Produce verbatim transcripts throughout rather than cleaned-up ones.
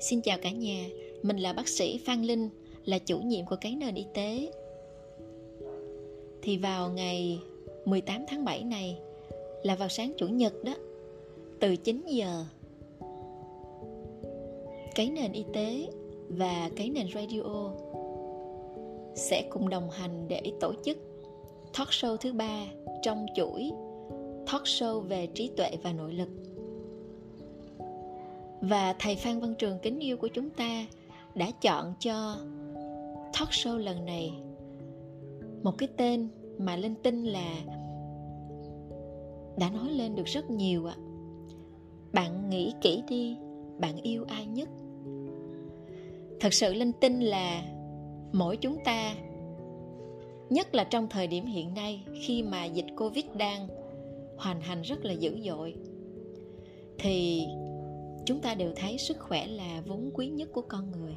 Xin chào cả nhà, mình là bác sĩ Phan Linh, là chủ nhiệm của cái nền y tế. Thì vào ngày mười tám tháng bảy này, là vào sáng Chủ nhật đó, từ chín giờ, cái nền y tế và cái nền radio sẽ cùng đồng hành để tổ chức talk show thứ ba trong chuỗi talk show về trí tuệ và nội lực. Và thầy Phan Văn Trường kính yêu của chúng ta đã chọn cho talk show lần này một cái tên mà Linh tin là đã nói lên được rất nhiều ạ. Bạn nghĩ kỹ đi, bạn yêu ai nhất? Thật sự Linh tin là mỗi chúng ta, nhất là trong thời điểm hiện nay khi mà dịch Covid đang hoành hành rất là dữ dội, thì chúng ta đều thấy sức khỏe là vốn quý nhất của con người.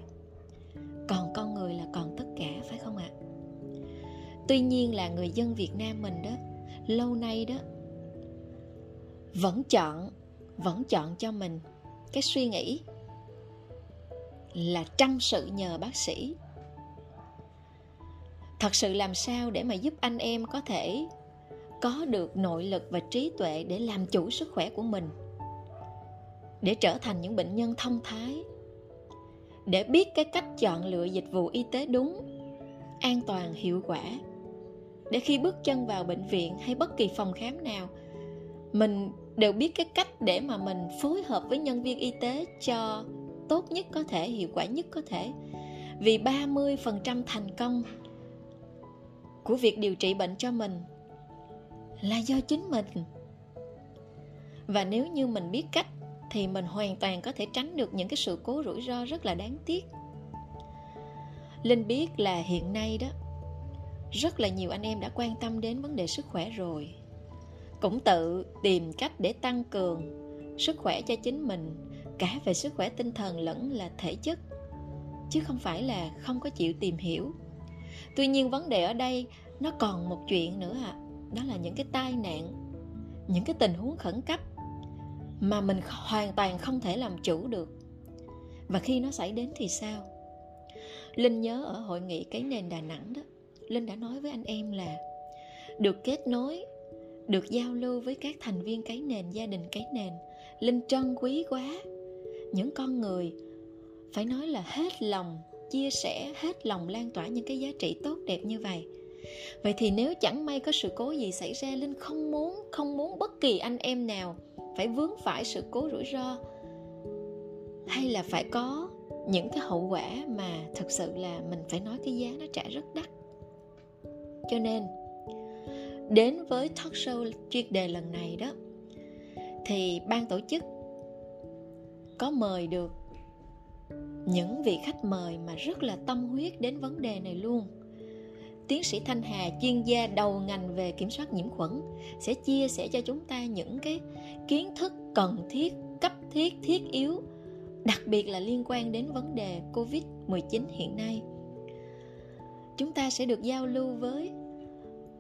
Còn con người là còn tất cả, phải không ạ? Tuy nhiên là người dân Việt Nam mình đó, lâu nay đó, vẫn chọn, vẫn chọn cho mình cái suy nghĩ là trăm sự nhờ bác sĩ. Thật sự làm sao để mà giúp anh em có thể có được nội lực và trí tuệ để làm chủ sức khỏe của mình, để trở thành những bệnh nhân thông thái, để biết cái cách chọn lựa dịch vụ y tế đúng, an toàn, hiệu quả, để khi bước chân vào bệnh viện hay bất kỳ phòng khám nào, mình đều biết cái cách để mà mình phối hợp với nhân viên y tế cho tốt nhất có thể, hiệu quả nhất có thể. Vì ba mươi phần trăm thành công của việc điều trị bệnh cho mình là do chính mình. Và nếu như mình biết cách thì mình hoàn toàn có thể tránh được những cái sự cố rủi ro rất là đáng tiếc. Linh biết là hiện nay đó, rất là nhiều anh em đã quan tâm đến vấn đề sức khỏe rồi, cũng tự tìm cách để tăng cường sức khỏe cho chính mình, cả về sức khỏe tinh thần lẫn là thể chất, chứ không phải là không có chịu tìm hiểu. Tuy nhiên vấn đề ở đây nó còn một chuyện nữa ạ, à, đó là những cái tai nạn, những cái tình huống khẩn cấp mà mình hoàn toàn không thể làm chủ được. Và khi nó xảy đến thì sao? Linh nhớ ở hội nghị Cái Nền Đà Nẵng đó, Linh đã nói với anh em là được kết nối, được giao lưu với các thành viên Cái Nền, gia đình Cái Nền, Linh trân quý quá. Những con người phải nói là hết lòng chia sẻ, hết lòng lan tỏa những cái giá trị tốt đẹp như vậy. Vậy thì nếu chẳng may có sự cố gì xảy ra, Linh không muốn, không muốn bất kỳ anh em nào phải vướng phải sự cố rủi ro, hay là phải có những cái hậu quả mà thật sự là mình phải nói cái giá nó trả rất đắt. Cho nên đến với talk show chuyên đề lần này đó, thì ban tổ chức có mời được những vị khách mời mà rất là tâm huyết đến vấn đề này luôn. Tiến sĩ Thanh Hà, chuyên gia đầu ngành về kiểm soát nhiễm khuẩn, sẽ chia sẻ cho chúng ta những cái kiến thức cần thiết, cấp thiết, thiết yếu, đặc biệt là liên quan đến vấn đề covid mười chín hiện nay. Chúng ta sẽ được giao lưu với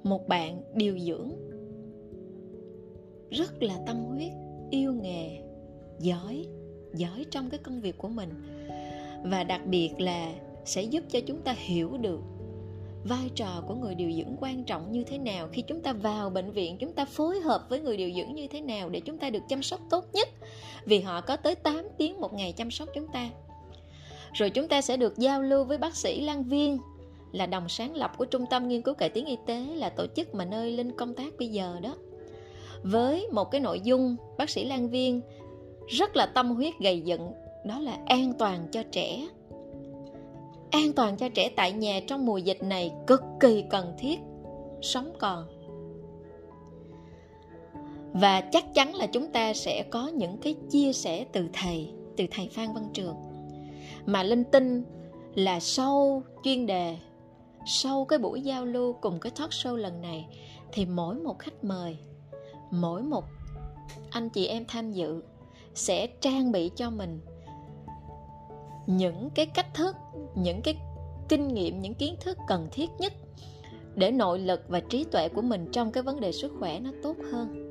một bạn điều dưỡng rất là tâm huyết, yêu nghề, giỏi, giỏi trong cái công việc của mình. Và đặc biệt là sẽ giúp cho chúng ta hiểu được vai trò của người điều dưỡng quan trọng như thế nào. Khi chúng ta vào bệnh viện, chúng ta phối hợp với người điều dưỡng như thế nào để chúng ta được chăm sóc tốt nhất, vì họ có tới tám tiếng một ngày chăm sóc chúng ta. Rồi chúng ta sẽ được giao lưu với bác sĩ Lan Viên, là đồng sáng lập của Trung tâm Nghiên cứu Cải tiến Y tế, là tổ chức mà nơi Linh công tác bây giờ đó, với một cái nội dung bác sĩ Lan Viên rất là tâm huyết gầy dựng, đó là an toàn cho trẻ. An toàn cho trẻ tại nhà trong mùa dịch này cực kỳ cần thiết, sống còn. Và chắc chắn là chúng ta sẽ có những cái chia sẻ từ thầy, từ thầy Phan Văn Trường, mà Linh tin là sau chuyên đề, sau cái buổi giao lưu cùng cái talk show lần này, thì mỗi một khách mời, mỗi một anh chị em tham dự sẽ trang bị cho mình những cái cách thức, những cái kinh nghiệm, những kiến thức cần thiết nhất để nội lực và trí tuệ của mình trong cái vấn đề sức khỏe nó tốt hơn.